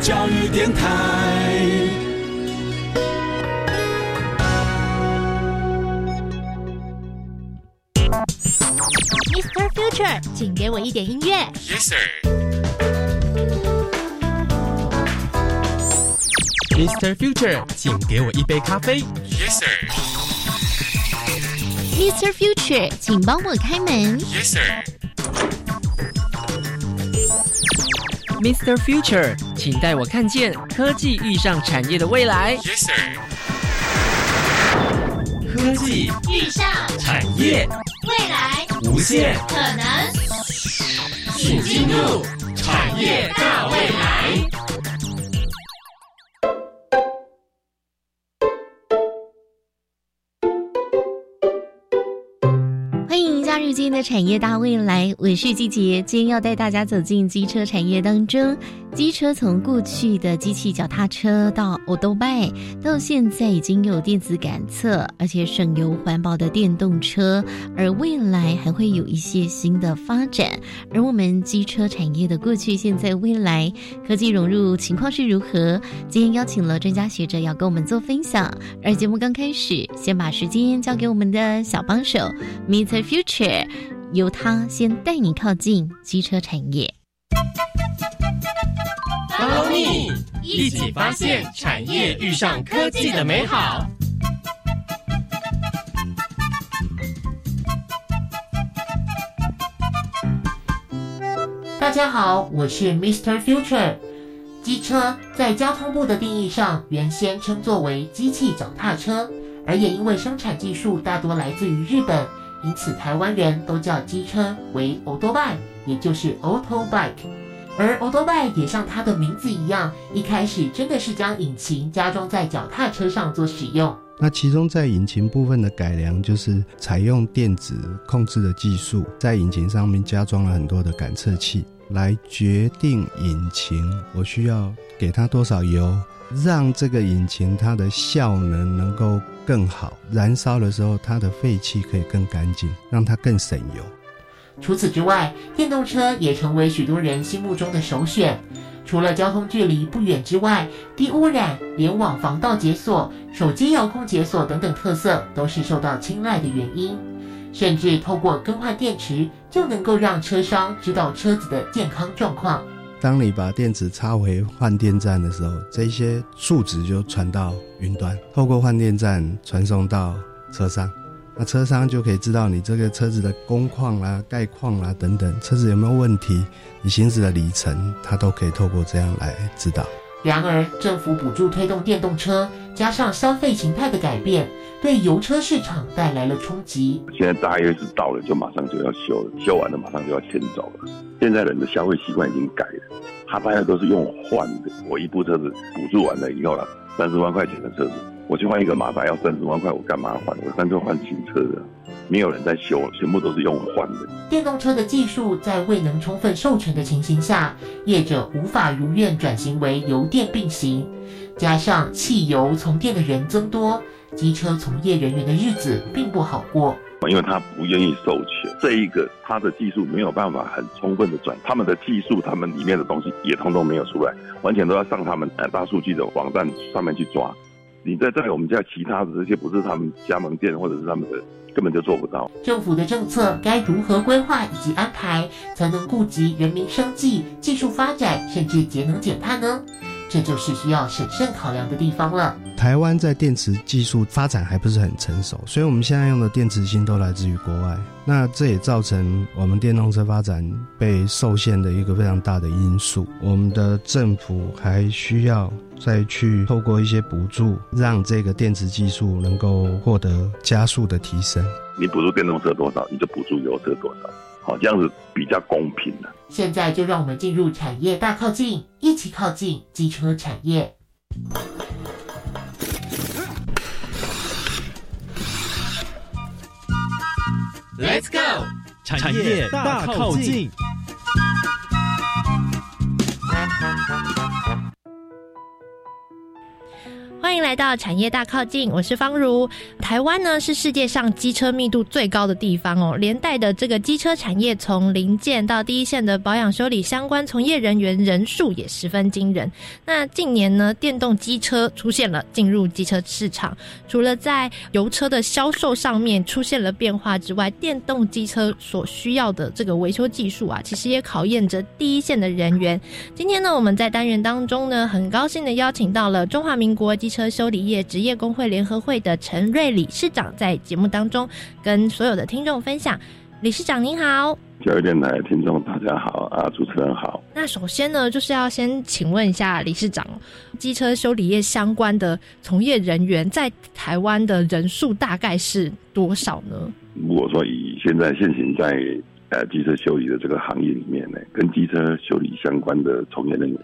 教育电台。 Mr. Future， 请给我一点音乐。Yes sir。Mr. Future， 请给我一杯咖啡。Yes sir。Mr. Future， 请帮我开门。Yes sir。Mr. Future， 请带我看见科技遇上产业的未来。Yes sir。科技遇上产业。 未来无限可能，请进入产业大未来。欢迎加入今天的产业大未来，我是季杰，今天要带大家走进机车产业当中。 机车从过去的机器脚踏车到 Odobe， 到现在已经有电子感测，而且省油环保的电动车，而未来还会有一些新的发展。而我们机车产业的过去、现在、未来科技融入情况是如何？今天邀请了专家学者要跟我们做分享。而节目刚开始，先把时间交给我们的小帮手 Mr. Future， 由他先带你靠近机车产业。 Follow me， 一起发现产业遇上科技的美好。大家好，我是 Mr. Future。机车在交通部的定义上，原先称作为机器脚踏车，而也因为生产技术大多来自于日本，因此台湾人都叫机车为 autobike， 也就是 autobike。 而 Odobe 也像它的名字一样，一开始真的是将引擎加装在脚踏车上做使用。那其中在引擎部分的改良，就是采用电子控制的技术，在引擎上面加装了很多的感测器，来决定引擎我需要给它多少油，让这个引擎它的效能能够更好，燃烧的时候它的废气可以更干净，让它更省油。 除此之外，电动车也成为许多人心目中的首选。除了交通距离不远之外，低污染、联网防盗解锁、手机遥控解锁等等特色都是受到青睐的原因。甚至透过更换电池，就能够让车商知道车子的健康状况。当你把电池插回换电站的时候，这些数值就传到云端，透过换电站传送到车上。 那车商就可以知道你这个车子的工况啦、概况啦等等，车子有没有问题，你行驶的里程，它都可以透过这样来知道。然而，政府补助推动电动车，加上消费形态的改变，对油车市场带来了冲击。现在大约是到了，就马上就要修了，修完了马上就要迁走了。现在人的消费习惯已经改了，他大概都是用换的。我一部车子补助完了以后啦，30万块钱的车子。 我去换一个马达要30万块，我干嘛换？我干脆换新车的，没有人在修，全部都是用换的。电动车的技术在未能充分授权的情形下，业者无法如愿转型为油电并行。加上汽油从电的人增多，机车从业人员的日子并不好过。因为他不愿意授权，这一个他的技术没有办法很充分的转，他们的技术他们里面的东西也通通没有出来，完全都要上他们大数据的网站上面去抓。 你在我们家其他的这些不是他们加盟店或者是他们的根本就做不到。政府的政策该如何规划以及安排，才能顾及人民生计、技术发展，甚至节能减碳呢？这就是需要审慎考量的地方了。台湾在电池技术发展还不是很成熟，所以我们现在用的电池芯都来自于国外。那这也造成我们电动车发展被受限的一个非常大的因素。我们的政府还需要 再去透过一些补助，让这个电池技术能够获得加速的提升。你补助电动车多少，你就补助油车多少，好，这样子比较公平了。现在就让我们进入产业大靠近，一起靠近机车产业。Let's go， 产业大靠近。 欢迎来到产业大靠近，我是方如。台湾呢是世界上机车密度最高的地方哦，连带的这个机车产业从零件到第一线的保养修理相关从业人员人数也十分惊人。那近年呢，电动机车出现了进入机车市场，除了在油车的销售上面出现了变化之外，电动机车所需要的这个维修技术啊，其实也考验着第一线的人员。今天呢，我们在单元当中呢，很高兴的邀请到了中华民国机车修理业职业工会联合会的陈瑞理事长，在节目当中跟所有的听众分享。理事长您好。教育电台听众大家好啊，主持人好。那首先呢，就是要先请问一下理事长，机车修理业相关的从业人员在台湾的人数大概是多少呢？如果说以现在现行在机车修理的这个行业里面呢，跟机车修理相关的从业人员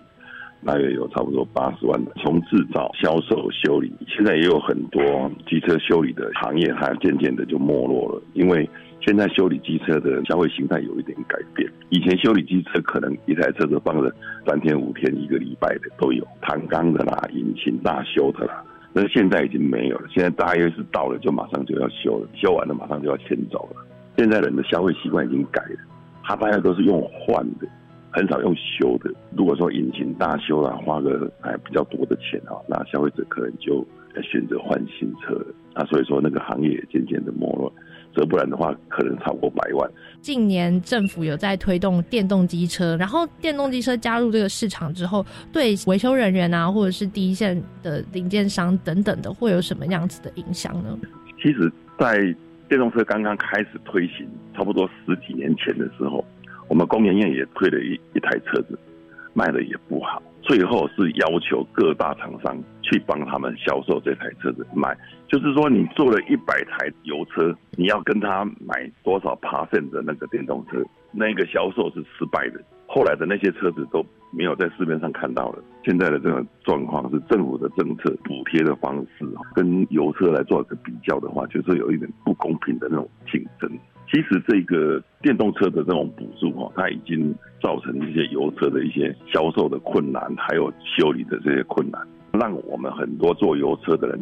大约有差不多80万的，从制造、销售、修理，现在也有很多机车修理的行业，它渐渐的就没落了。因为现在修理机车的消费形态有一点改变，以前修理机车可能一台车子放了3天5天1个礼拜的都有，弹钢的啦，引擎大修的啦，但是现在已经没有了，现在大约是到了就马上就要修了，修完了马上就要牵走了。现在人的消费习惯已经改了，它大概都是用换的，很少用修的。如果说引擎大修啊，花个比较多的钱啊，那消费者可能就选择换新车了。那所以说那个行业也渐渐的没落，则不然的话可能超过100万。近年政府有在推动电动机车，然后电动机车加入这个市场之后，对维修人员啊，或者是第一线的零件商等等的，会有什么样子的影响呢？其实在电动车刚刚开始推行差不多10几年前的时候，我们工研院也推了一台车子，卖的也不好，最后是要求各大厂商去帮他们销售这台车子卖。就是说你做了100台油车，你要跟他买多少%的那个电动车，那个销售是失败的，后来的那些车子都没有在市面上看到了。现在的这种状况是政府的政策补贴的方式跟油车来做一个比较的话，就是有一点不公平的那种竞争。其实这个电动车的这种补助它已经造成一些油车的一些销售的困难，还有修理的这些困难，让我们很多做油车的人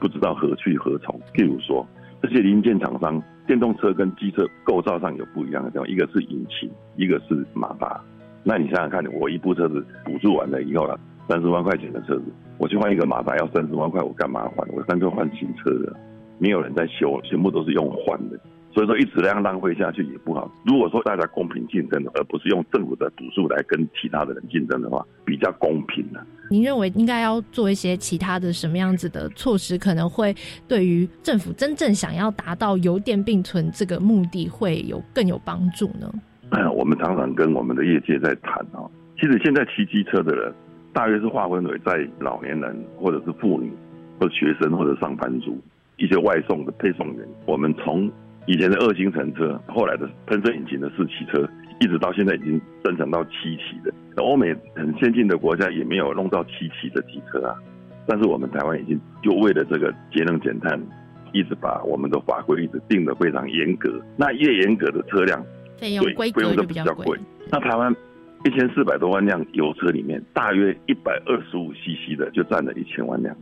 不知道何去何从。譬如说这些零件厂商，电动车跟机车构造上有不一样的地方，一个是引擎，一个是马达。那你想想看，我一部车子补助完了以后了，30万块钱的车子，我去换一个马达要30万块，我干嘛换？我干脆换新车的，没有人在修，全部都是用换的。所以说一直这样浪费下去也不好。如果说大家公平竞争，而不是用政府的补助来跟其他的人竞争的话，比较公平了。您认为应该要做一些其他的什么样子的措施，可能会对于政府真正想要达到油电并存这个目的会有更有帮助呢？我们常常跟我们的业界在谈，其实现在骑机车的人大约是划分为在老年人，或者是妇女，或者学生，或者上班族，一些外送的配送员。我们从以前的2型乘车，后来的喷射引擎的4驱车，一直到现在已经增长到7骑的。欧美很先进的国家也没有弄到7骑的机车啊，但是我们台湾已经就为了这个节能减碳，一直把我们的法规一直定得非常严格。那越严格的车辆费用规格就比较贵。那台湾1400多万辆油车里面，大约 125cc 的就占了1000万辆，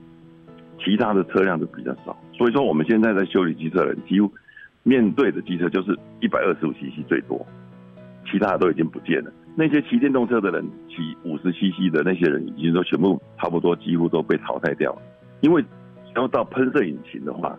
其他的车辆就比较少。所以说我们现在在修理机车人几乎面对的机车就是 125cc 最多，其他的都已经不见了。那些骑电动车的人，骑 50cc 的那些人已经都全部差不多几乎都被淘汰掉了。因为然后到喷射引擎的话，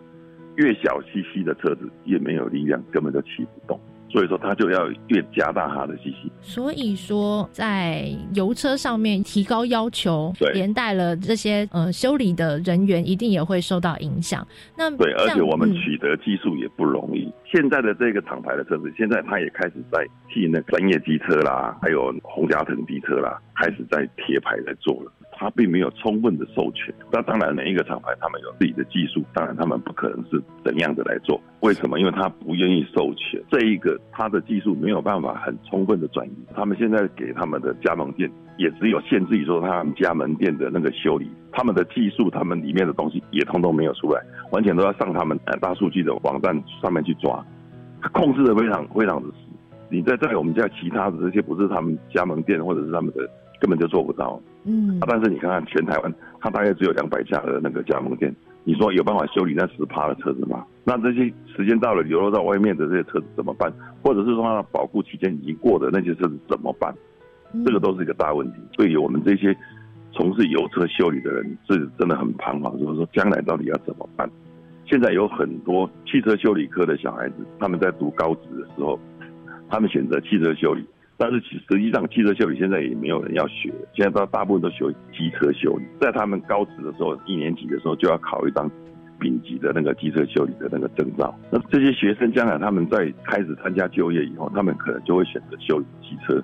越小 cc 的车子越没有力量，根本就骑不动，所以说它就要越加大它的 cc。 所以说在油车上面提高要求，连带了这些修理的人员一定也会受到影响。那对，而且我们取得技术也不容易。现在的这个厂牌的车子，现在它也开始在替那个专业机车啦，还有红甲层机车啦，开始在贴牌在做了。它并没有充分的授权。那当然每一个厂牌他们有自己的技术，当然他们不可能是怎样的来做。为什么？因为他不愿意授权，这一个他的技术没有办法很充分的转移。他们现在给他们的加盟店也只有限制于说他们加盟店的那个修理，他们的技术他们里面的东西也通通没有出来，完全都要上他们大数据的网站上面去抓，控制的非常非常的死。你在我们家其他的这些不是他们加盟店或者是他们的，根本就做不到。嗯，但是你看看全台湾，它大概只有200家的那个加盟店，你说有办法修理那10%的车子吗？那这些时间到了流落到外面的这些车子怎么办？或者是说它的保护期间已经过的那些车子怎么办？这个都是一个大问题。所以我们这些从事油车修理的人是真的很彷徨，就是说将来到底要怎么办？现在有很多汽车修理科的小孩子，他们在读高职的时候，他们选择汽车修理，但是实际上汽车修理现在也没有人要学，现在大部分都学机车修理。在他们高职的时候，1年级的时候就要考一张丙级的那个机车修理的那个证照。那这些学生将来他们在开始参加就业以后，他们可能就会选择修理机车，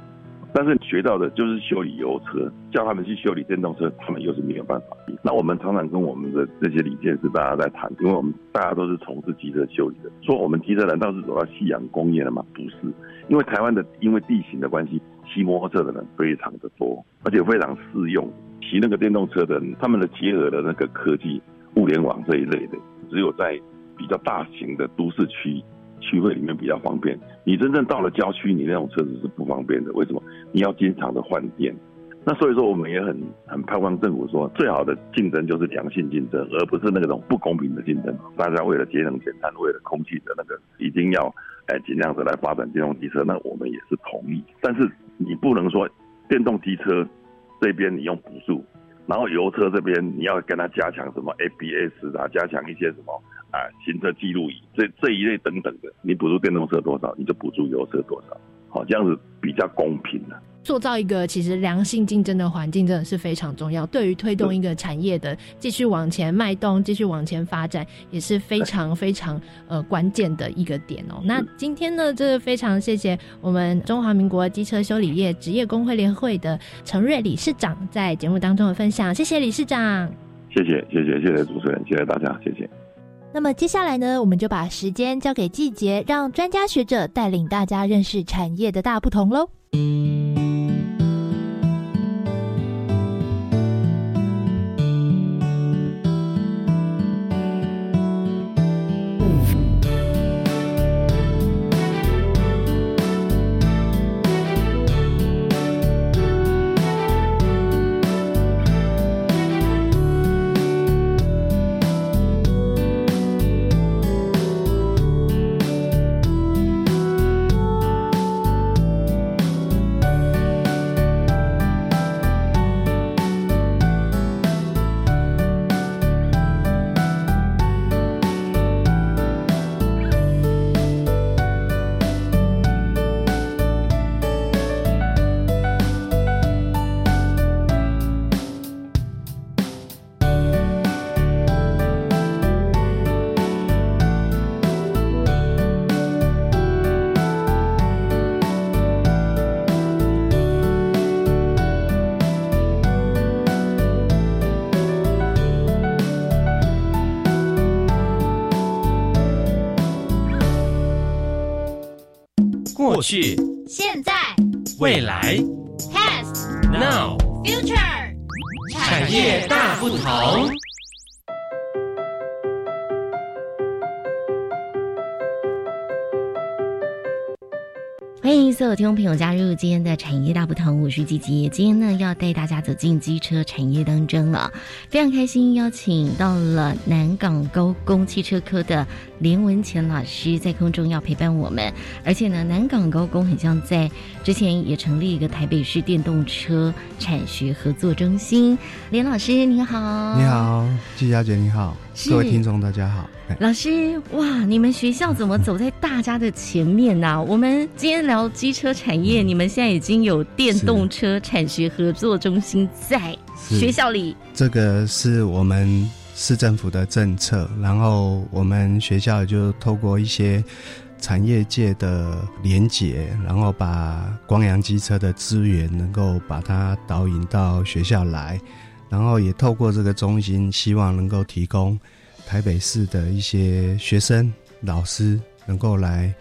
但是学到的就是修理油车，叫他们去修理电动车，他们又是没有办法。那我们常常跟我们的这些理念是大家在谈，因为我们大家都是从事机车修理的，说我们机车难道是走到夕阳工业了吗？不是，因为台湾的因为地形的关系，骑摩托车的人非常的多，而且非常适用。骑那个电动车的人，他们的结合的那个科技、物联网这一类的，只有在比较大型的都市区会里面比较方便，你真正到了郊区，你那种车子是不方便的。为什么？你要经常的换电。那所以说，我们也很盼望政府说，最好的竞争就是良性竞争，而不是那种不公平的竞争。大家为了节能减碳，为了空气的那个，一定要尽量的来发展电动机车。那我们也是同意，但是你不能说电动机车这边你用补助，然后油车这边你要跟它加强什么 ABS 啊，加强一些什么。行车记录仪这一类等等的，你补助电动车多少，你就补助油车多少，好，这样子比较公平了。塑造一个其实良性竞争的环境真的是非常重要，对于推动一个产业的继续往前迈动、继续往前发展也是非常非常关键的一个点哦。那今天呢，这非常谢谢我们中华民国机车修理业职业工会联会的陈瑞理事长在节目当中的分享，谢谢理事长。谢谢主持人，谢谢大家，谢谢。那么接下来呢，我们就把时间交给季节，让专家学者带领大家认识产业的大不同咯。过去、现在、未来 Past Now Future 产业大不同。欢迎所有听众朋友加入今天的产业大不同，我是季杰。今天呢，要带大家走进机车产业当中了，非常开心邀请到了南港高工汽车科的连文乾老师在空中要陪伴我们。而且呢，南港高工很像在之前也成立一个台北市电动车产学合作中心。连老师你好。你好，季小姐你好，各位听众大家好。老师，哇，你们学校怎么走在大家的前面啊？我们今天聊机车产业，你们现在已经有电动车产学合作中心在学校里。这个是我们市政府的政策，然后我们学校就透过一些产业界的连结，然后把光阳机车的资源能够把它导引到学校来，然后也透过这个中心，希望能够提供台北市的一些学生、老师能够来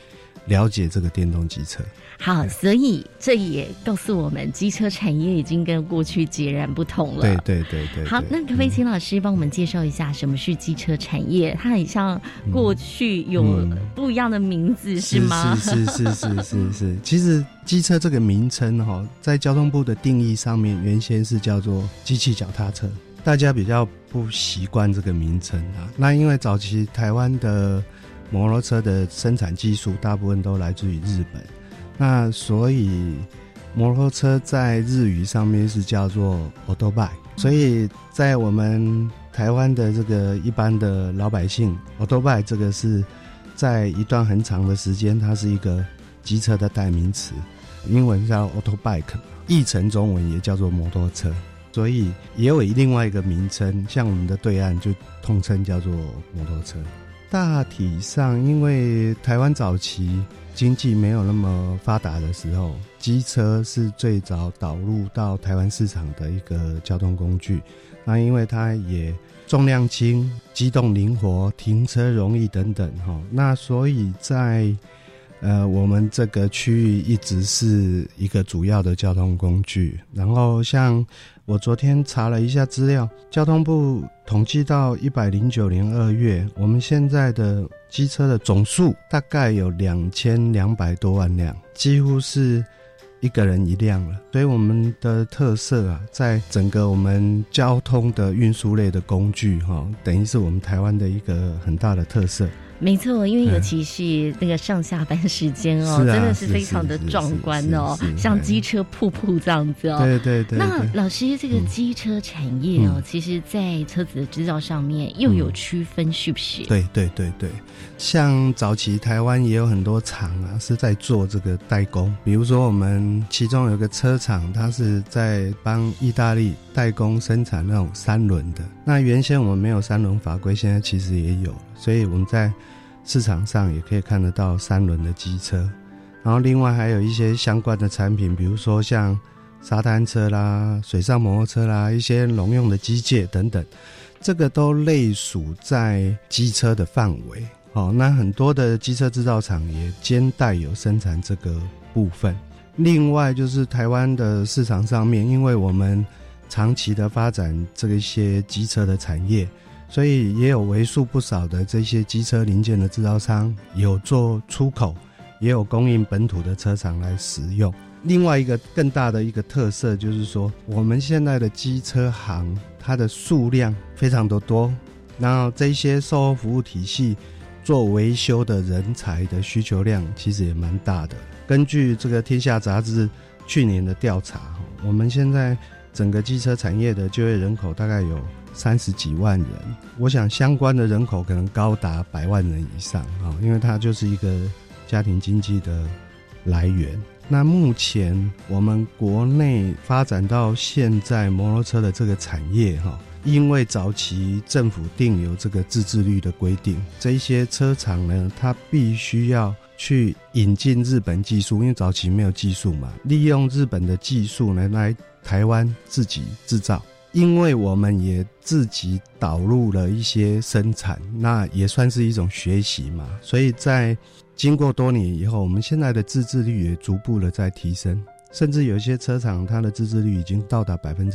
了解这个电动机车。好，所以这也告诉我们机车产业已经跟过去截然不同了。对。好，那可不可以请老师帮我们介绍一下什么是机车产业？它很像过去有不一样的名字，是吗？是。其实机车这个名称哦，在交通部的定义上面，原先是叫做机器脚踏车，大家比较不习惯这个名称啊。那因为早期台湾的摩托车的生产技术大部分都来自于日本，那所以摩托车在日语上面是叫做 autobike， 所以在我们台湾的这个一般的老百姓， autobike 这个是在一段很长的时间它是一个机车的代名词，英文叫 autobike， 译成中文也叫做摩托车，所以也有另外一个名称，像我们的对岸就统称叫做摩托车。大体上因为台湾早期经济没有那么发达的时候，机车是最早导入到台湾市场的一个交通工具，那因为它也重量轻，机动灵活，停车容易等等，那所以在我们这个区域一直是一个主要的交通工具。然后像我昨天查了一下资料，交通部统计到109年2月，我们现在的机车的总数大概有2200多万辆，几乎是一个人一辆了。所以我们的特色啊，在整个我们交通的运输类的工具等于是我们台湾的一个很大的特色。没错，因为尤其是那个上下班时间哦，真的是非常的壮观哦，像机车瀑布这样子哦。对。那老师，这个机车产业哦，其实在车子的制造上面又有区分，是不是？对。像早期台湾也有很多厂啊，是在做这个代工，比如说我们其中有个车厂，它是在帮意大利代工生产那种三轮的。那原先我们没有三轮法规，现在其实也有，所以我们在市场上也可以看得到三轮的机车，然后另外还有一些相关的产品，比如说像沙滩车啦、水上摩托车啦、一些农用的机械等等，这个都类属在机车的范围。那很多的机车制造厂也兼带有生产这个部分。另外就是台湾的市场上面，因为我们长期的发展这一些机车的产业，所以也有为数不少的这些机车零件的制造商有做出口，也有供应本土的车厂来使用。另外一个更大的一个特色就是说，我们现在的机车行它的数量非常的多，然后这些售后服务体系做维修的人才的需求量其实也蛮大的。根据这个天下杂志去年的调查，我们现在整个机车产业的就业人口大概有30几万人，我想相关的人口可能高达100万人以上，因为它就是一个家庭经济的来源。那目前我们国内发展到现在摩托车的这个产业，因为早期政府定有这个自制率的规定，这些车厂呢，它必须要去引进日本技术，因为早期没有技术嘛，利用日本的技术呢来台湾自己制造。因为我们也自己导入了一些生产，那也算是一种学习嘛，所以在经过多年以后，我们现在的自制率也逐步的在提升，甚至有些车厂它的自制率已经到达100%。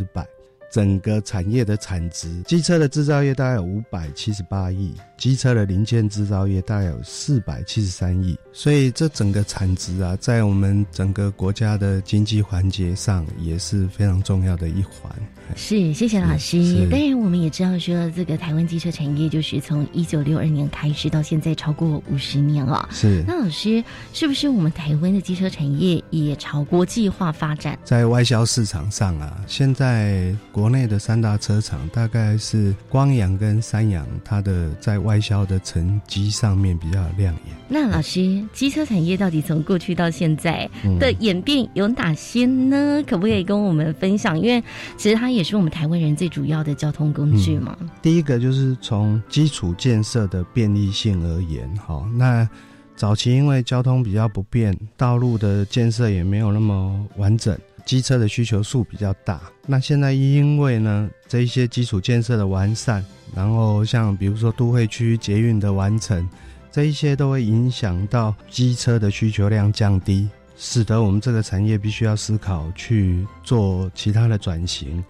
整个产业的产值，机车的制造业大概有578亿，机车的零件制造业大概有473亿，所以这整个产值啊，在我们整个国家的经济环节上也是非常重要的一环。是，谢谢老师。当然我们也知道说，这个台湾机车产业就是从1962年开始到现在超过50年了。是，那老师，是不是我们台湾的机车产业也朝国际化发展？在外销市场上啊，现在国内的三大车厂大概是光阳跟三洋，它的在外销的成绩上面比较亮眼。那老师，机车产业到底从过去到现在的演变有哪些呢？可不可以跟我们分享？因为其实它也是我们台湾人最主要的交通工具嘛。第一个就是从基础建设的便利性而言，那早期因为交通比较不便，道路的建设也没有那么完整，机车的需求数比较大。那现在因为呢这一些基础建设的完善，然后像比如说都会区捷运的完成，这一些都会影响到机车的需求量降低，使得我们这个产业必须要思考去做其他的转型。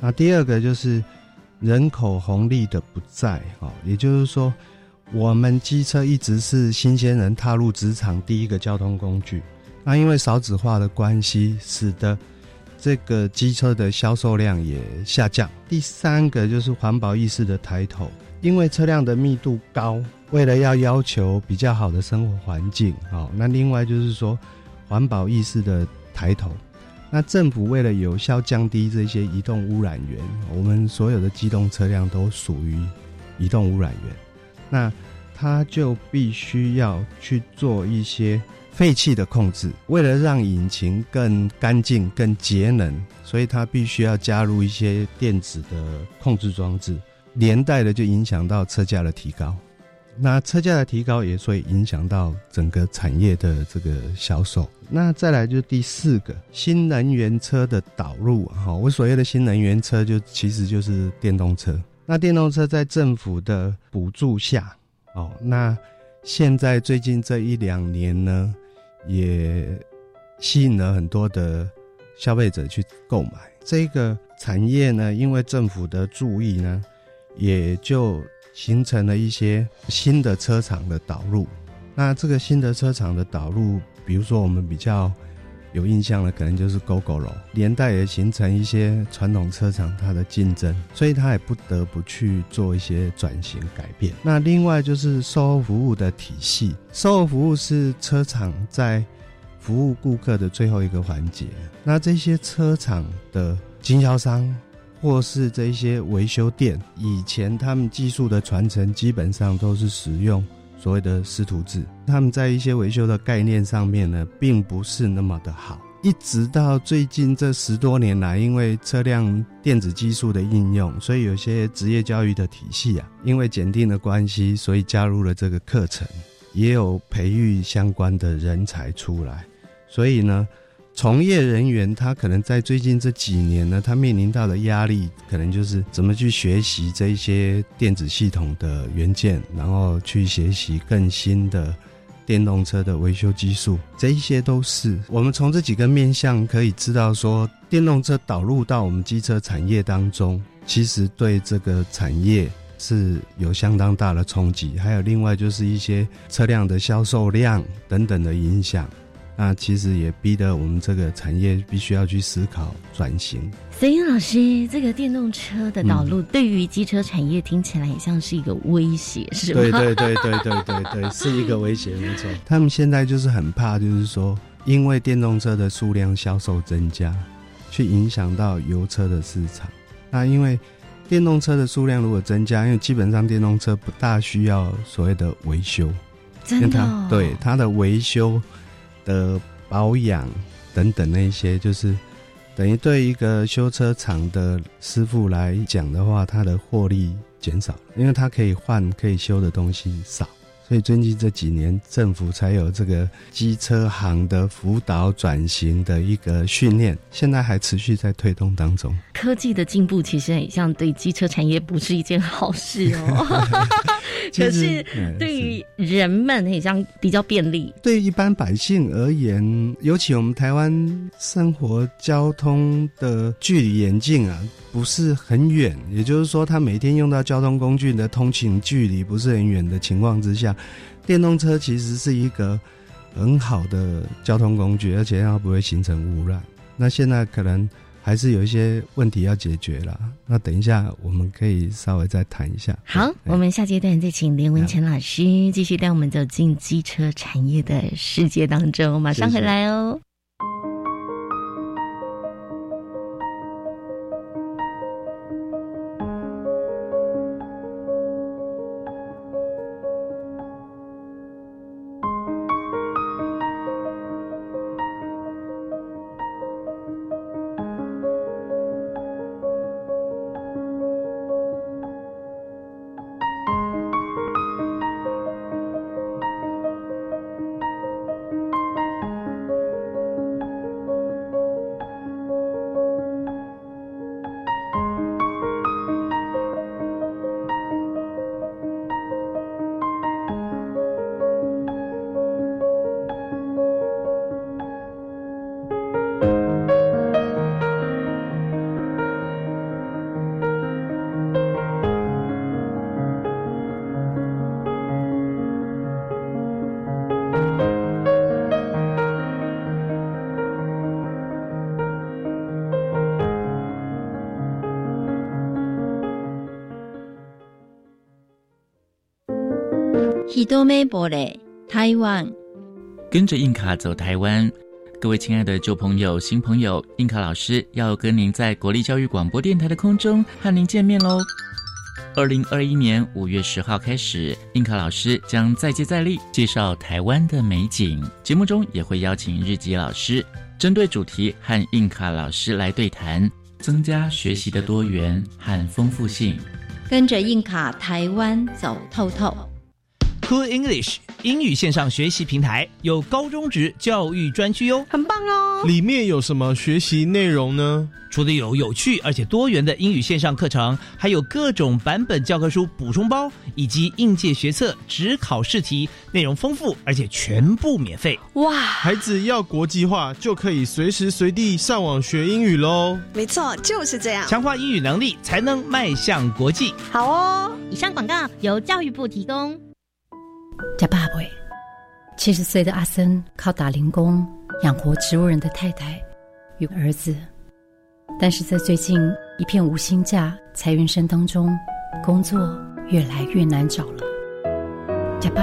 那第二个就是人口红利的不在，也就是说我们机车一直是新鲜人踏入职场第一个交通工具，那因为少子化的关系，使得这个机车的销售量也下降。第三个就是环保意识的抬头，因为车辆的密度高，为了要求比较好的生活环境，那另外就是说环保意识的抬头。那政府为了有效降低这些移动污染源，我们所有的机动车辆都属于移动污染源，那它就必须要去做一些废气的控制，为了让引擎更干净更节能，所以它必须要加入一些电子的控制装置，连带的就影响到车价的提高，那车价的提高也所以影响到整个产业的这个销售。那再来就是第四个，新能源车的导入。我所谓的新能源车就其实就是电动车，那电动车在政府的补助下，那现在最近这一两年呢也吸引了很多的消费者去购买这个产业呢，因为政府的注意呢，也就形成了一些新的车厂的导入。那这个新的车厂的导入，比如说我们比较有印象的可能就是 Gogoro， 连带也形成一些传统车厂它的竞争，所以它也不得不去做一些转型改变。那另外就是售后服务的体系，售后服务是车厂在服务顾客的最后一个环节，那这些车厂的经销商或是这些维修店，以前他们技术的传承基本上都是使用所谓的师徒制，他们在一些维修的概念上面呢，并不是那么的好。一直到最近这10多年来，因为车辆电子技术的应用，所以有些职业教育的体系啊，因为检定的关系，所以加入了这个课程，也有培育相关的人才出来。所以呢，从业人员他可能在最近这几年呢，他面临到的压力可能就是怎么去学习这些电子系统的元件，然后去学习更新的电动车的维修技术，这一些都是我们从这几个面向可以知道说，电动车导入到我们机车产业当中，其实对这个产业是有相当大的冲击。还有另外就是一些车辆的销售量等等的影响，那其实也逼得我们这个产业必须要去思考转型。所以老师，这个电动车的导入对于机车产业听起来也像是一个威胁，是吗？对，是一个威胁，没错。他们现在就是很怕，就是说因为电动车的数量销售增加，去影响到油车的市场。那因为电动车的数量如果增加，因为基本上电动车不大需要所谓的维修，真的哦？对，它的维修的保养等等那些，就是等于对一个修车厂的师傅来讲的话，他的获利减少，因为他可以换可以修的东西少。所以最近这几年政府才有这个机车行的辅导转型的一个训练，现在还持续在推动当中。科技的进步其实很像对机车产业不是一件好事哦可是对于人们很像比较便利。对于一般百姓而言，尤其我们台湾生活交通的距离远近啊不是很远，也就是说他每天用到交通工具的通勤距离不是很远的情况之下，电动车其实是一个很好的交通工具，而且它不会形成污染。那现在可能还是有一些问题要解决啦，那等一下我们可以稍微再谈一下。好，我们下阶段再请连文成老师继续带我们走进机车产业的世界当中，马上回来哦。谢谢。一目惚れ台湾，跟着印卡走台湾。各位亲爱的旧朋友、新朋友，印卡老师要跟您在国立教育广播电台的空中和您见面喽。2021年5月10号开始，印卡老师将再接再厉介绍台湾的美景，节目中也会邀请日籍老师针对主题和印卡老师来对谈，增加学习的多元和丰富性。跟着印卡台湾走透透。 Cool English 英语线上学习平台有高中职教育专区哟，很棒哦！里面有什么学习内容呢？除了有有趣而且多元的英语线上课程，还有各种版本教科书补充包，以及应届学测、指考试题，内容丰富而且全部免费。哇！孩子要国际化就可以随时随地上网学英语咯。没错，就是这样，强化英语能力才能迈向国际。好哦！以上广告由教育部提供。吃饱未？70岁的阿森靠打零工养活植物人的太太与儿子，但是在最近一片无薪假、裁员声当中，工作越来越难找了。吃饱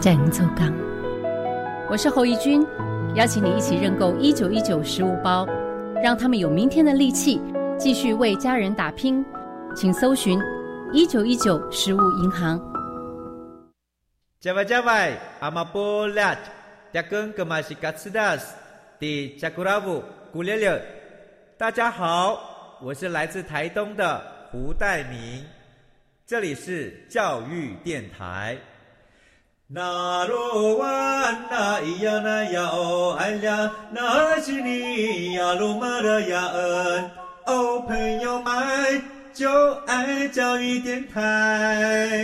才能做工。我是侯怡君，邀请你一起认购1919食物包，让他们有明天的力气，继续为家人打拼。请搜寻1919食物银行。Java-Java, Amapolat, Tiakeng Kemashikatsudas, Di Chakuravu, Gulele。 大家好，我是来自台东的胡代明，这里是教育电台。那罗哇那咿呀那呀哦哎呀，那是你呀鲁玛的呀恩哦，朋友们就爱教育电台。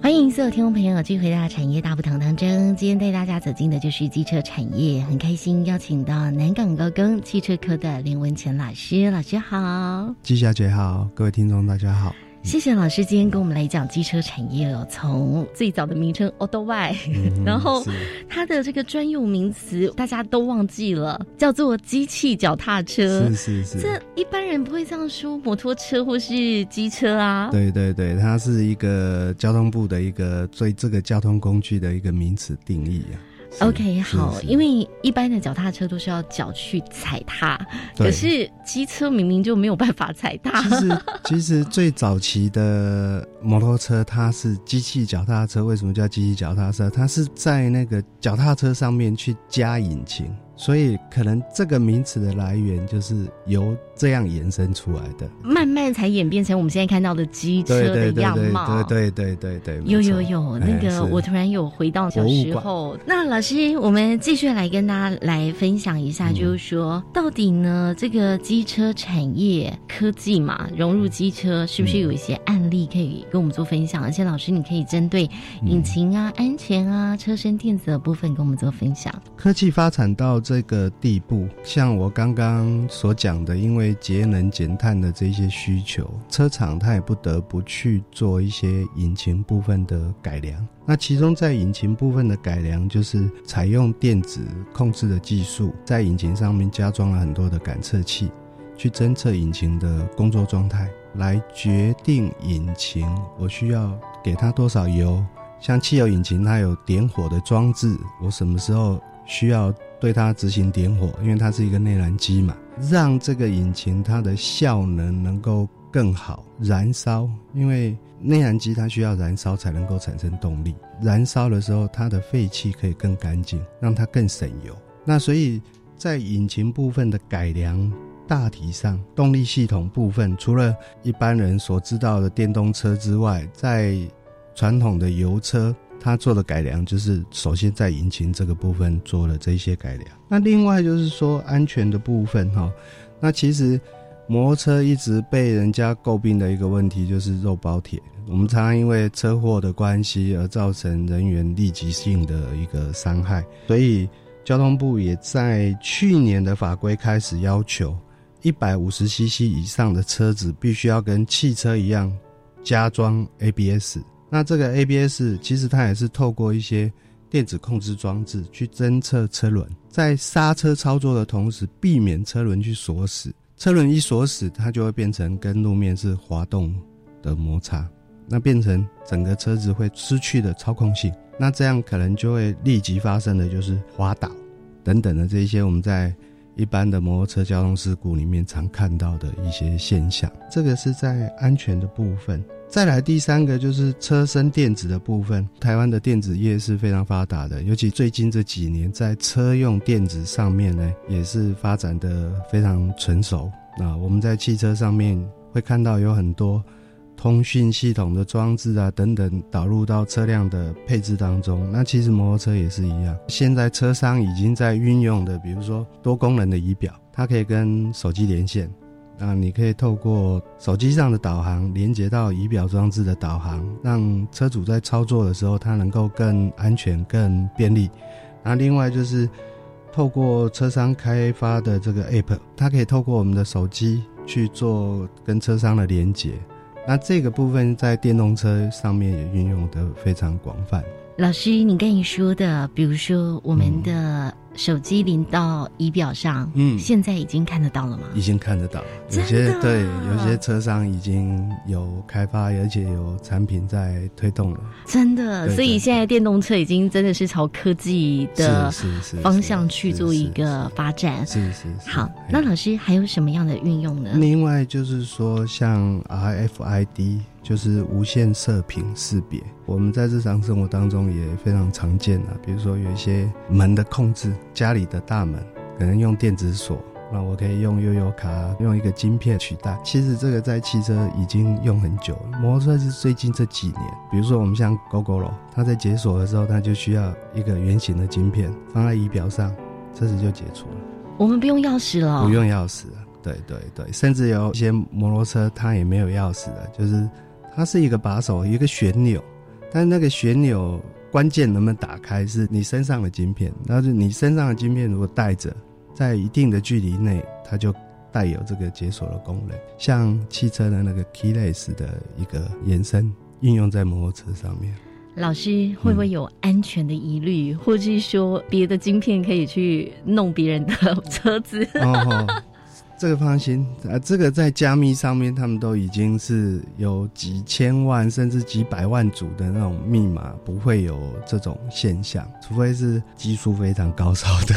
欢迎所有听众朋友继续回到产业大不同当中，今天带大家走进的就是机车产业，很开心邀请到南港高工汽车科的林文泉老师。老师好。季小姐好，各位听众大家好。谢谢老师今天跟我们来讲机车产业哦，从最早的名称 Odobe， 然后它的这个专用名词大家都忘记了，叫做机器脚踏车。是是是，这一般人不会这样说摩托车或是机车啊。对对对，它是一个交通部的一个对这个交通工具的一个名词定义啊。OK， 好，因为一般的脚踏车都是要脚去踩踏，可是机车明明就没有办法踩踏。其实最早期的摩托车它是机器脚踏车，为什么叫机器脚踏车？它是在那个脚踏车上面去加引擎，所以可能这个名词的来源就是由这样延伸出来的，慢慢才演变成我们现在看到的机车的样貌。对对对对对，有那个我突然有回到小时候。那老师，我们继续来跟大家来分享一下，就是说到底呢这个机车产业科技嘛融入机车，是不是有一些案例可以跟我们做分享？而且老师你可以针对引擎啊、安全啊、车身电子的部分跟我们做分享。科技发展到这个地步，像我刚刚所讲的，因为节能减碳的这些需求，车厂它也不得不去做一些引擎部分的改良。那其中在引擎部分的改良，就是采用电子控制的技术，在引擎上面加装了很多的感测器，去侦测引擎的工作状态，来决定引擎我需要给它多少油。像汽油引擎它有点火的装置，我什么时候需要对它执行点火，因为它是一个内燃机嘛，让这个引擎它的效能能够更好燃烧，因为内燃机它需要燃烧才能够产生动力，燃烧的时候它的废气可以更干净，让它更省油。那所以在引擎部分的改良，大体上动力系统部分除了一般人所知道的电动车之外，在传统的油车它做的改良，就是首先在引擎这个部分做了这些改良。那另外就是说安全的部分哈，那其实摩托车一直被人家诟病的一个问题就是肉包铁，我们常常因为车祸的关系而造成人员立即性的一个伤害，所以交通部也在去年的法规开始要求 150cc 以上的车子必须要跟汽车一样加装 ABS。那这个 ABS 其实它也是透过一些电子控制装置去侦测车轮，在刹车操作的同时避免车轮去锁死，车轮一锁死，它就会变成跟路面是滑动的摩擦，那变成整个车子会失去的操控性，那这样可能就会立即发生的就是滑倒等等的这一些我们在一般的摩托车交通事故里面常看到的一些现象。这个是在安全的部分。再来第三个就是车身电子的部分，台湾的电子业是非常发达的，尤其最近这几年在车用电子上面呢，也是发展的非常成熟。那我们在汽车上面会看到有很多通讯系统的装置啊等等导入到车辆的配置当中，那其实摩托车也是一样，现在车商已经在运用的，比如说多功能的仪表，它可以跟手机连线，那你可以透过手机上的导航连接到仪表装置的导航，让车主在操作的时候它能够更安全更便利。那另外就是透过车商开发的这个 App， 它可以透过我们的手机去做跟车商的连接，那这个部分在电动车上面也运用得非常广泛。老师你跟你说的，比如说我们的手机连到仪表上，现在已经看得到了吗？已经看得到，有些对，有些车商已经有开发，而且有产品在推动了，真的。所以现在电动车已经真的是朝科技的方向去做一个发展。是。好，那老师还有什么样的运用呢？另外就是说像 RFID， 就是无线射频识别，我们在日常生活当中也非常常见啊，比如说有一些门的控制，家里的大门可能用电子锁，那我可以用悠游卡，用一个晶片取代。其实这个在汽车已经用很久了，摩托车是最近这几年。比如说我们像 Gogoro， 它在解锁的时候它就需要一个圆形的晶片放在仪表上，车子就解除了，我们不用钥匙了，不用钥匙了，对。甚至有一些摩托车它也没有钥匙的，就是它是一个把手一个旋钮，但那个旋钮关键能不能打开是你身上的晶片，那就你身上的晶片如果带着在一定的距离内，它就带有这个解锁的功能。像汽车的那个 keyless 的一个延伸应用在摩托车上面。老师会不会有安全的疑虑，或是说别的晶片可以去弄别人的车子？这个放心，这个在加密上面他们都已经是有几千万甚至几百万组的那种密码，不会有这种现象，除非是技术非常高超的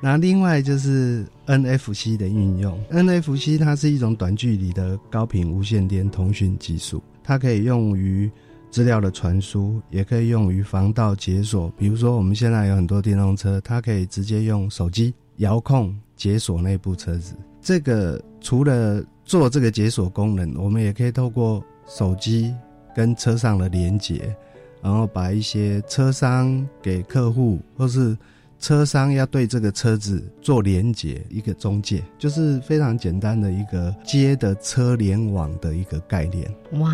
那另外就是 NFC 的运用， NFC 它是一种短距离的高频无线电通讯技术，它可以用于资料的传输，也可以用于防盗解锁。比如说我们现在有很多电动车，它可以直接用手机遥控解锁那部车子，这个除了做这个解锁功能，我们也可以透过手机跟车上的连结，然后把一些车商给客户，或是车商要对这个车子做连结，一个中介，就是非常简单的一个接的车联网的一个概念。哇，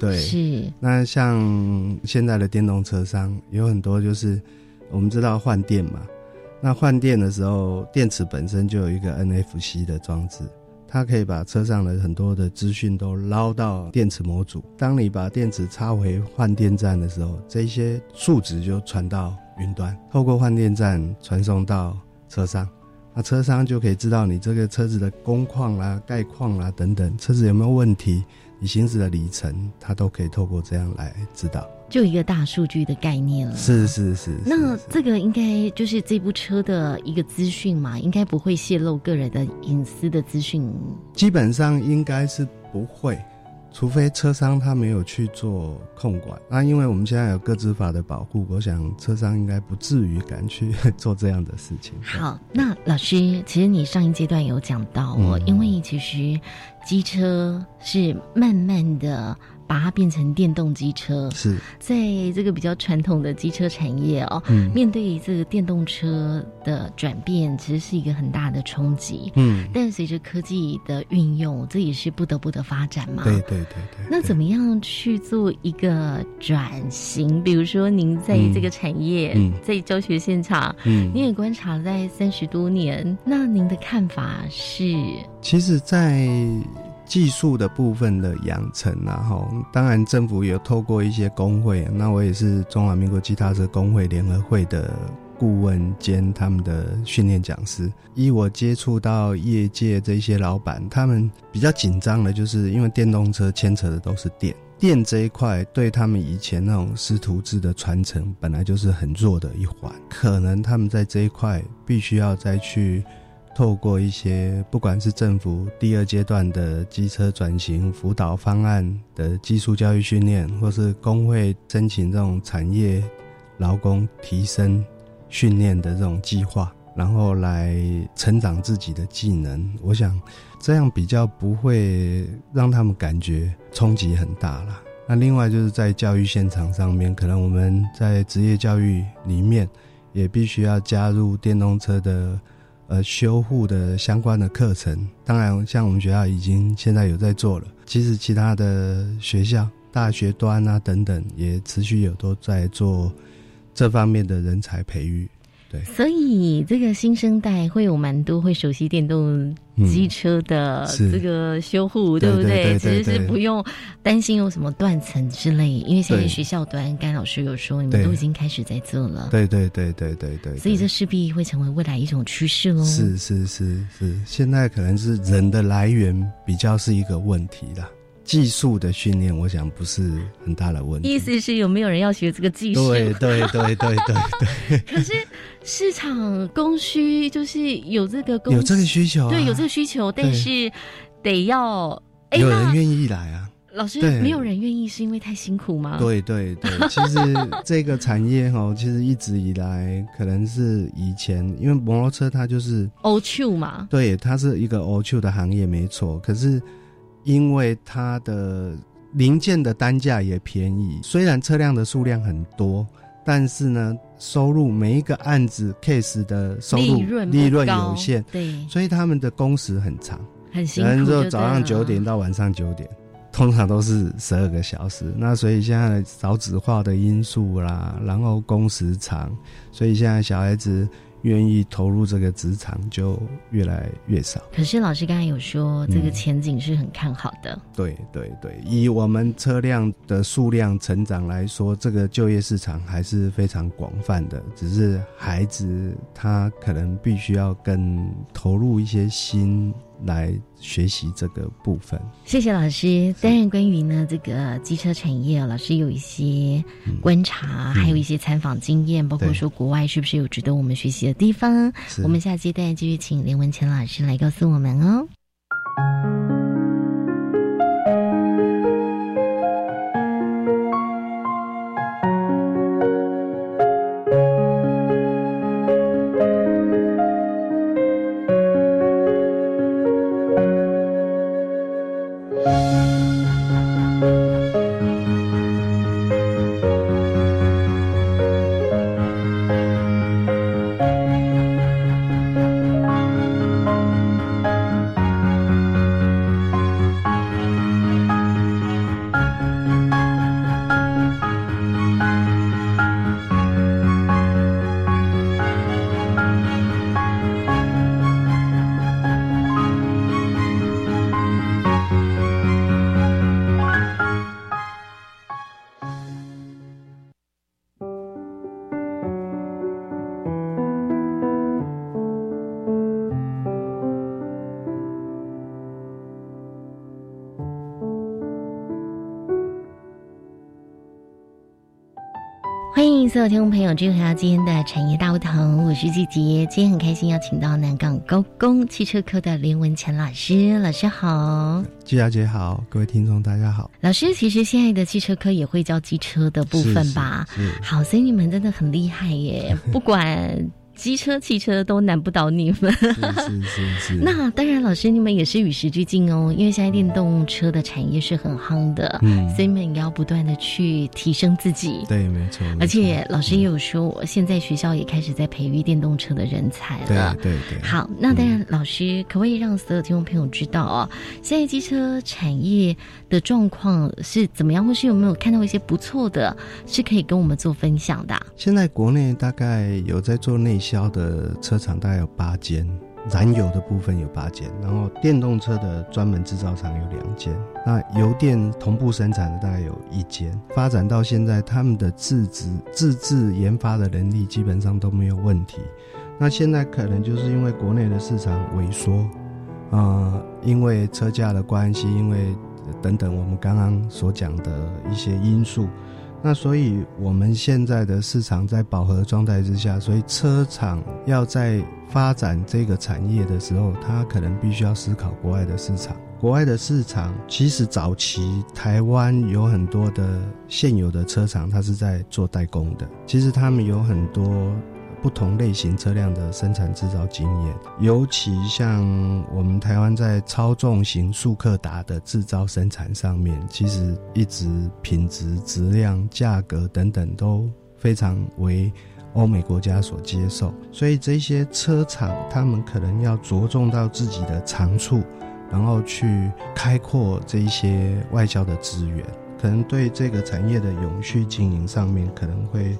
对，是。那像现在的电动车商有很多，就是我们知道换电嘛，那换电的时候电池本身就有一个 NFC 的装置，它可以把车上的很多的资讯都捞到电池模组，当你把电池插回换电站的时候，这些数值就传到云端，透过换电站传送到车上，那车商就可以知道你这个车子的工况啦、概况啦等等，车子有没有问题，你行驶的里程，它都可以透过这样来知道，就一个大数据的概念了。是。那这个应该就是这部车的一个资讯嘛，应该不会泄露个人的隐私的资讯，基本上应该是不会，除非车商他没有去做控管。那因为我们现在有个资法的保护，我想车商应该不至于敢去做这样的事情。好，那老师其实你上一阶段有讲到因为其实机车是慢慢的把它变成电动机车，是在这个比较传统的机车产业面对这个电动车的转变，其实是一个很大的冲击。但随着科技的运用，这也是不得不的发展嘛。对。那怎么样去做一个转型？比如说您在这个产业，在教学现场，您也观察在30多年，那您的看法是？其实，在技术的部分的养成当然政府有透过一些工会，那我也是中华民国机踏车工会联合会的顾问兼他们的训练讲师。依我接触到业界这些老板，他们比较紧张的就是因为电动车牵扯的都是电这一块，对他们以前那种师徒制的传承本来就是很弱的一环，可能他们在这一块必须要再去透过一些不管是政府第二阶段的机车转型辅导方案的技术教育训练，或是工会申请这种产业劳工提升训练的这种计划，然后来成长自己的技能。我想这样比较不会让他们感觉冲击很大啦。那另外就是在教育现场上面，可能我们在职业教育里面也必须要加入电动车的修护的相关的课程。当然像我们学校已经现在有在做了，其实其他的学校大学端啊等等也持续有都在做这方面的人才培育。对，所以这个新生代会有蛮多会熟悉电动机车的这个修护，对不 对？其实是不用担心有什么断层之类，因为现在学校端甘老师有说你们都已经开始在做了。对，所以这势必会成为未来一种趋势咯。是，现在可能是人的来源比较是一个问题啦，技术的训练我想不是很大的问题，意思是有没有人要学这个技术。对。可是市场供需就是有这个供需，有这个需求，对，有这个需求，但是得要有人愿意来啊。老师，没有人愿意是因为太辛苦吗？对，其实这个产业其实一直以来可能是以前因为摩托车它就是O2嘛，对，它是一个O2的行业没错，可是因为它的零件的单价也便宜，虽然车辆的数量很多，但是呢收入每一个案子 case 的收入利润有限，对，所以他们的工时很长，很辛苦，就早上9点到晚上9点，通常都是12个小时。那所以现在少子化的因素啦，然后工时长，所以现在小孩子愿意投入这个职场就越来越少。可是老师刚才有说这个前景是很看好的。对，以我们车辆的数量成长来说，这个就业市场还是非常广泛的，只是孩子他可能必须要更投入一些心来学习这个部分。谢谢老师。当然关于呢这个机车产业，老师有一些观察，还有一些参访经验，包括说国外是不是有值得我们学习的地方。我们下期再继续请林文泉老师来告诉我们哦。所有听众朋友，这回到今天的产业大不同，我是季杰。今天很开心邀请到南港高工汽车科的林文泉老师。老师好。季小姐好，各位听众大家好。老师，其实现在的汽车科也会教机车的部分吧？是。好，所以你们真的很厉害耶，不管机车汽车都难不倒你们。是。那当然老师你们也是与时俱进哦，因为现在电动车的产业是很夯的，所以你们也要不断的去提升自己。对，没错。而且老师也有说现在学校也开始在培育电动车的人才了。对。好，那当然老师可不可以让所有听众朋友知道哦，现在机车产业的状况是怎么样，或是有没有看到一些不错的是可以跟我们做分享的？现在国内大概有在做内销的车厂大概有8间，燃油的部分有8间，然后电动车的专门制造厂有2间，那油电同步生产的大概有1间。发展到现在，他们的自制研发的能力基本上都没有问题。那现在可能就是因为国内的市场萎缩，因为车价的关系，因为等等我们刚刚所讲的一些因素，那所以我们现在的市场在饱和状态之下，所以车厂要在发展这个产业的时候，它可能必须要思考国外的市场。国外的市场其实早期台湾有很多的现有的车厂，它是在做代工的，其实他们有很多不同类型车辆的生产制造经验，尤其像我们台湾在超重型速克达的制造生产上面，其实一直品质、质量、价格等等都非常为欧美国家所接受，所以这些车厂他们可能要着重到自己的长处，然后去开阔这一些外销的资源，可能对这个产业的永续经营上面可能会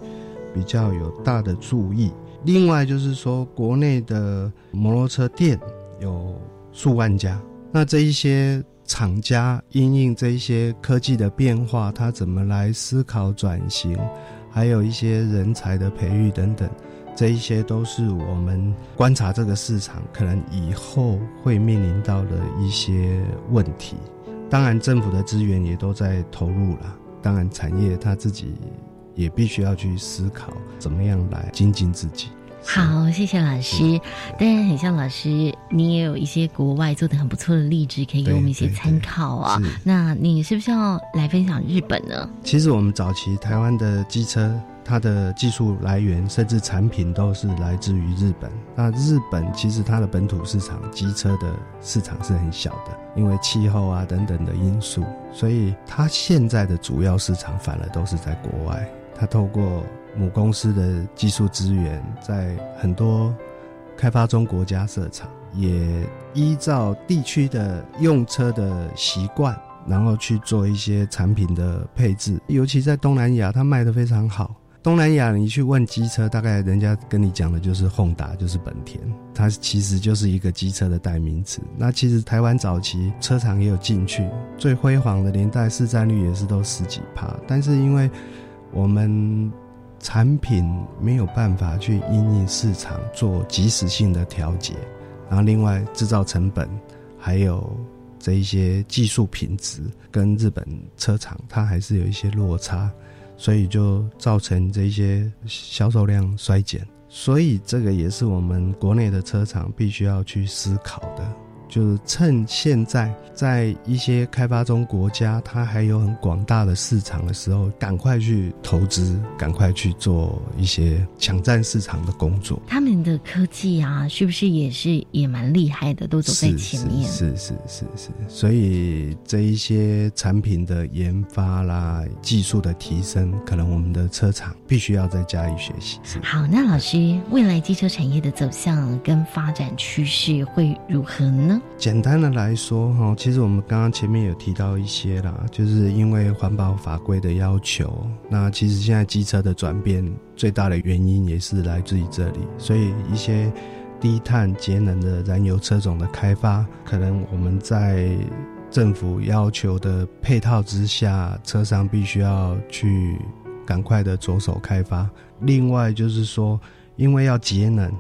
比较有大的注意。另外就是说，国内的摩托车店有数万家，那这一些厂家因应这一些科技的变化，它怎么来思考转型，还有一些人才的培育等等，这一些都是我们观察这个市场可能以后会面临到的一些问题。当然政府的资源也都在投入啦，当然产业它自己也必须要去思考怎么样来精进自己。好，谢谢老师。当然很像老师，你也有一些国外做得很不错的例子可以给我们一些参考啊。那你是不是要来分享日本呢？其实我们早期台湾的机车，它的技术来源甚至产品都是来自于日本。那日本其实它的本土市场，机车的市场是很小的，因为气候啊等等的因素，所以它现在的主要市场反而都是在国外。它透过母公司的技术资源，在很多开发中国家设厂，也依照地区的用车的习惯，然后去做一些产品的配置。尤其在东南亚，它卖得非常好。东南亚你去问机车，大概人家跟你讲的就是 Honda， 就是本田，它其实就是一个机车的代名词。那其实台湾早期车厂也有进去，最辉煌的年代市占率也是都10几%，但是因为我们产品没有办法去因应市场做及时性的调节，然后另外制造成本还有这一些技术品质跟日本车厂它还是有一些落差，所以就造成这些销售量衰减。所以这个也是我们国内的车厂必须要去思考的，就是趁现在在一些开发中国家它还有很广大的市场的时候，赶快去投资，赶快去做一些抢占市场的工作。他们的科技啊是不是也蛮厉害的，都走在前面。是，所以这一些产品的研发啦，技术的提升，可能我们的车厂必须要再加以学习。好，那老师，未来机车产业的走向跟发展趋势会如何呢？简单的来说，其实我们刚刚前面有提到一些啦，就是因为环保法规的要求，那其实现在机车的转变最大的原因也是来自于这里，所以一些低碳节能的燃油车种的开发，可能我们在政府要求的配套之下，车商必须要去赶快的着手开发。另外就是说，因为要节能，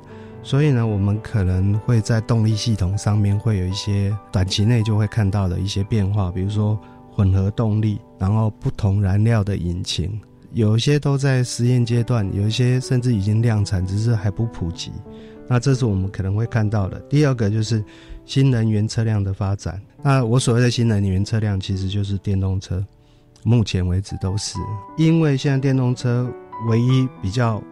所以呢，我们可能会在动力系统上面会有一些短期内就会看到的一些变化，比如说混合动力，然后不同燃料的引擎，有一些都在实验阶段，有一些甚至已经量产，只是还不普及。那这是我们可能会看到的。第二个就是新能源车辆的发展。那我所谓的新能源车辆其实就是电动车，目前为止都是，因为现在电动车唯一比较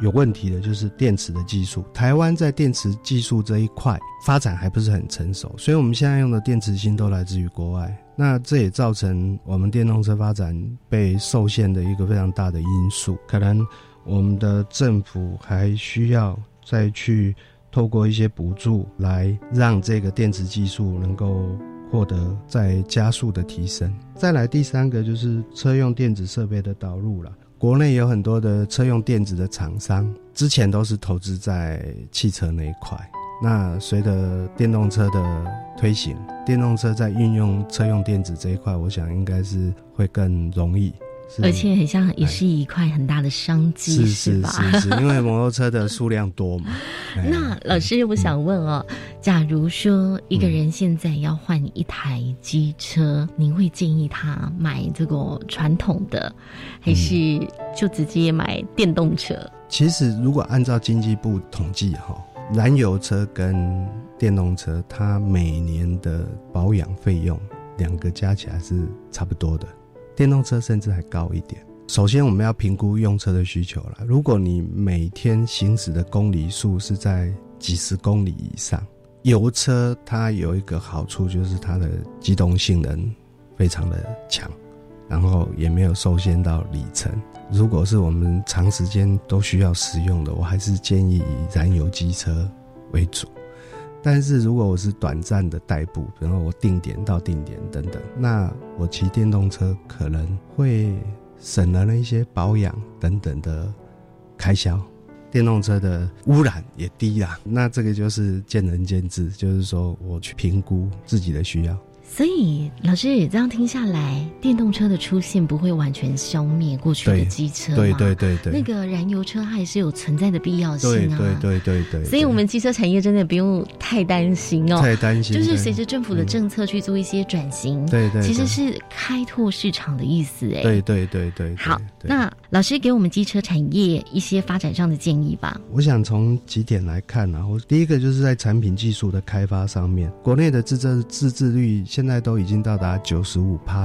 有问题的就是电池的技术，台湾在电池技术这一块发展还不是很成熟，所以我们现在用的电池芯都来自于国外，那这也造成我们电动车发展被受限的一个非常大的因素。可能我们的政府还需要再去透过一些补助来让这个电池技术能够获得再加速的提升。再来第三个就是车用电子设备的导入啦，国内有很多的车用电子的厂商，之前都是投资在汽车那一块，那随着电动车的推行，电动车在运用车用电子这一块，我想应该是会更容易，而且很像也是一块很大的商机，是吧？是因为摩托车的数量多嘛。那老师我想问哦，假如说一个人现在要换一台机车，您会建议他买这个传统的，还是就直接买电动车？其实如果按照经济部统计哈，燃油车跟电动车它每年的保养费用两个加起来是差不多的，电动车甚至还高一点。首先我们要评估用车的需求啦，如果你每天行驶的公里数是在几十公里以上，油车它有一个好处就是它的机动性能非常的强，然后也没有受限到里程。如果是我们长时间都需要使用的，我还是建议以燃油机车为主。但是如果我是短暂的代步，比如我定点到定点等等，那我骑电动车可能会省了那些保养等等的开销，电动车的污染也低啦。那这个就是见仁见智，就是说我去评估自己的需要。所以老师这样听下来，电动车的出现不会完全消灭过去的机车嘛？对对对对，那个燃油车还是有存在的必要性啊。对对对对对。所以我们机车产业真的不用太担心哦，太担心。就是随着政府的政策去做一些转型，对对，其实是开拓市场的意思哎。对对对对。好，那老师给我们机车产业一些发展上的建议吧。我想从几点来看啊，第一个就是在产品技术的开发上面，国内的自制率现在都已经到达 95%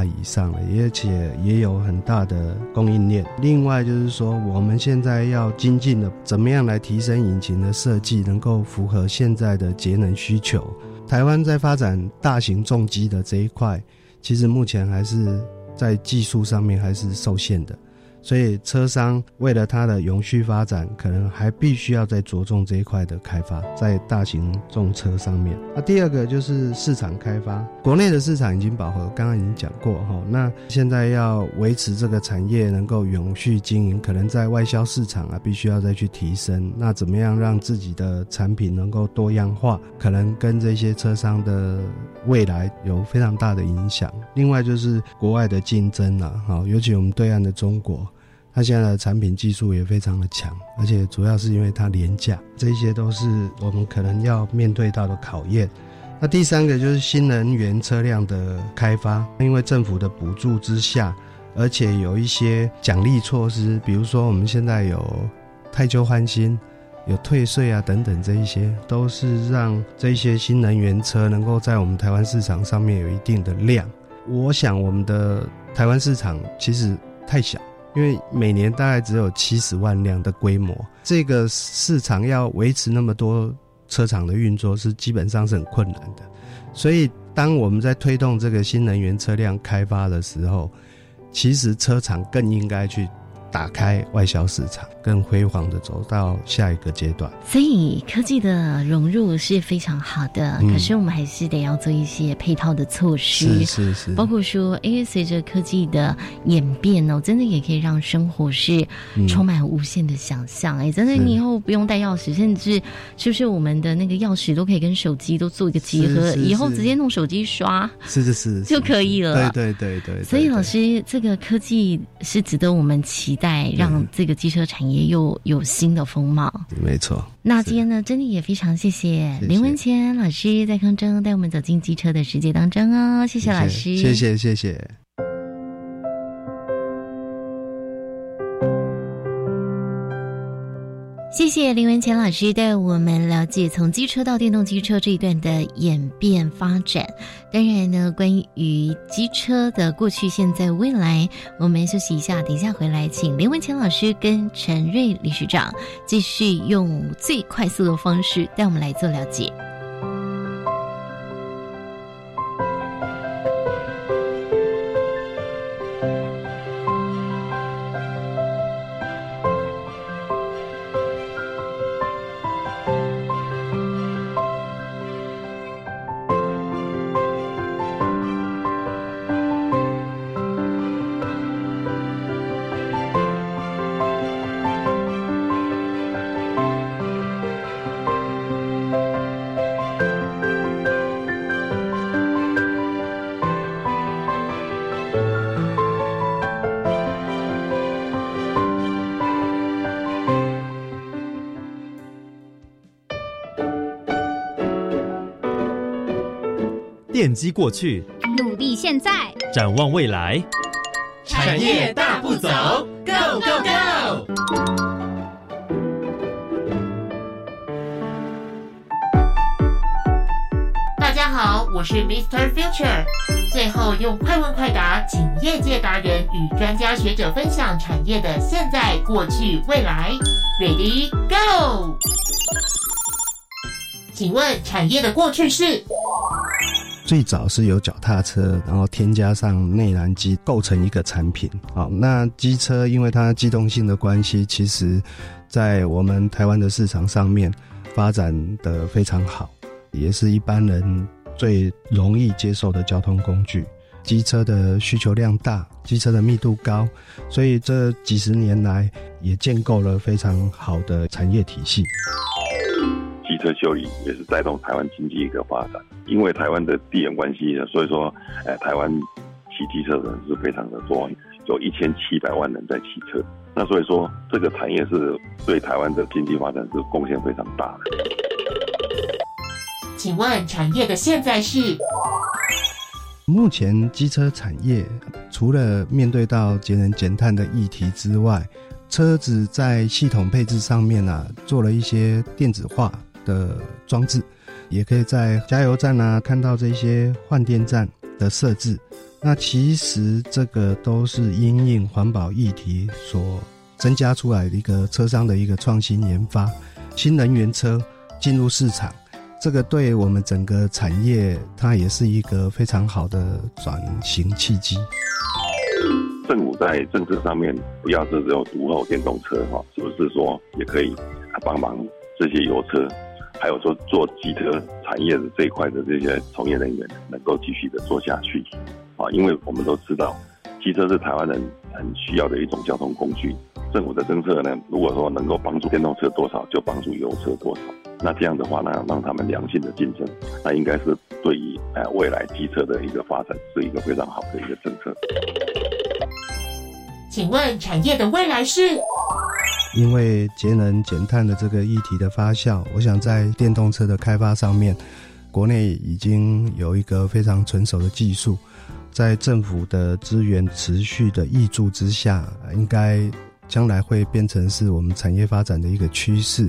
以上了，而且也有很大的供应链。另外就是说，我们现在要精进的怎么样来提升引擎的设计能够符合现在的节能需求。台湾在发展大型重机的这一块，其实目前还是在技术上面还是受限的，所以车商为了它的永续发展，可能还必须要再着重这一块的开发，在大型重车上面。第二个就是市场开发，国内的市场已经饱和，刚刚已经讲过，那现在要维持这个产业能够永续经营，可能在外销市场必须要再去提升。那怎么样让自己的产品能够多样化，可能跟这些车商的未来有非常大的影响。另外就是国外的竞争啦，尤其我们对岸的中国，它现在的产品技术也非常的强，而且主要是因为它廉价，这些都是我们可能要面对到的考验。那第三个就是新能源车辆的开发，因为政府的补助之下，而且有一些奖励措施，比如说我们现在有汰旧换新，有退税啊等等，这一些都是让这些新能源车能够在我们台湾市场上面有一定的量。我想我们的台湾市场其实太小，因为每年大概只有70万辆的规模，这个市场要维持那么多车厂的运作是基本上是很困难的。所以当我们在推动这个新能源车辆开发的时候，其实车厂更应该去打开外销市场，更辉煌的走到下一个阶段。所以科技的融入是非常好的，可是我们还是得要做一些配套的措施，是包括说随着科技的演变哦，真的也可以让生活是充满无限的想象真的你以后不用带钥匙，甚至是不是我们的那个钥匙都可以跟手机都做一个结合，以后直接弄手机刷是就可以了。对对对对。所以老师，这个科技是值得我们期待，让这个机车产业又有新的风貌。没错。那今天呢，真的也非常谢谢林文乾老师在空中带我们走进机车的世界当中哦，谢谢老师。谢谢谢谢。谢谢林文乾老师带我们了解从机车到电动机车这一段的演变发展。当然呢，关于机车的过去、现在、未来，我们休息一下，等一下回来请林文乾老师跟陈瑞理事长继续用最快速的方式带我们来做了解。奠基过去，努力现在，展望未来。产业大步走 ，Go Go Go！大家好，我是 Mr. Future。最后用快问快答，请业界达人与专家学者分享产业的现在、过去、未来。Ready Go！ 请问产业的过去是？最早是由脚踏车，然后添加上内燃机构成一个产品。好，那机车因为它机动性的关系，其实在我们台湾的市场上面发展得非常好，也是一般人最容易接受的交通工具。机车的需求量大，机车的密度高，所以这几十年来也建构了非常好的产业体系。机车修理也是带动台湾经济一个发展，因为台湾的地缘关系，所以说台湾骑机车的人是非常的多，有1700万人在骑车，那所以说这个产业是对台湾的经济发展是贡献非常大的。请问产业的现在是？目前机车产业除了面对到节能减碳的议题之外，车子在系统配置上面做了一些电子化的装置，也可以在加油站看到这些换电站的设置。那其实这个都是因应环保议题所增加出来的一个车商的一个创新研发，新能源车进入市场。这个对我们整个产业，它也是一个非常好的转型契机。政府在政策上面不要只有独后电动车，是不是说也可以帮忙这些油车，还有说做机车产业的这一块的这些从业人员能够继续的做下去？因为我们都知道，机车是台湾人很需要的一种交通工具。政府的政策呢，如果说能够帮助电动车多少，就帮助油车多少。那这样的话呢，让他们良性的竞争，那应该是对于未来机车的一个发展是一个非常好的一个政策。请问产业的未来是？因为节能减碳的这个议题的发酵，我想在电动车的开发上面，国内已经有一个非常成熟的技术，在政府的资源持续的挹注之下，应该将来会变成是我们产业发展的一个趋势。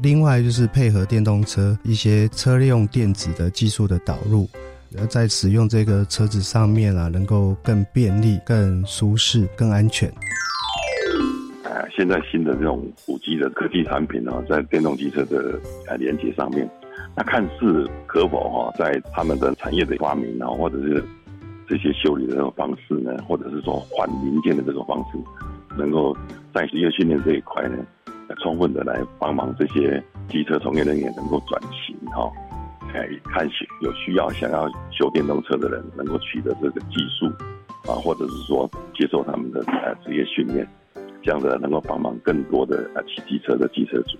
另外就是配合电动车一些车用电子的技术的导入，在使用这个车子上面能够更便利、更舒适、更安全。现在新的这种 5G 的科技产品在电动机车的连接上面，那看似可否在他们的产业的发明或者是这些修理的这种方式呢，或者是说换零件的这种方式，能够在职业训练这一块呢，充分的来帮忙这些机车从业人员能够转型看有需要想要修电动车的人能够取得这个技术或者是说接受他们的职业训练，这样的能够帮忙更多的骑机车的机车主。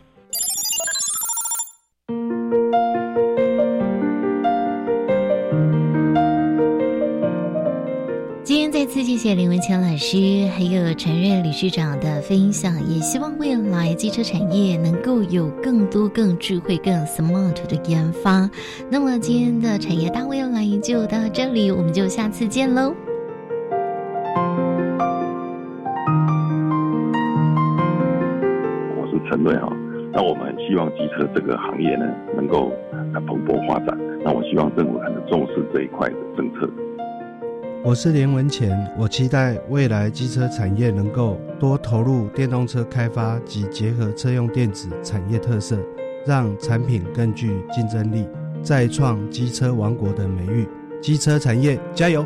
谢谢林文强老师还有陈瑞理事长的分享，也希望未来机车产业能够有更多更智慧更 smart 的研发。那么今天的产业大未来就到这里，我们就下次见咯。我是陈瑞，那我们希望机车这个行业呢能够蓬勃发展，那我希望政府还能重视这一块的政策。我是连文前，我期待未来机车产业能够多投入电动车开发及结合车用电子产业特色，让产品更具竞争力，再创机车王国的美誉。机车产业加油！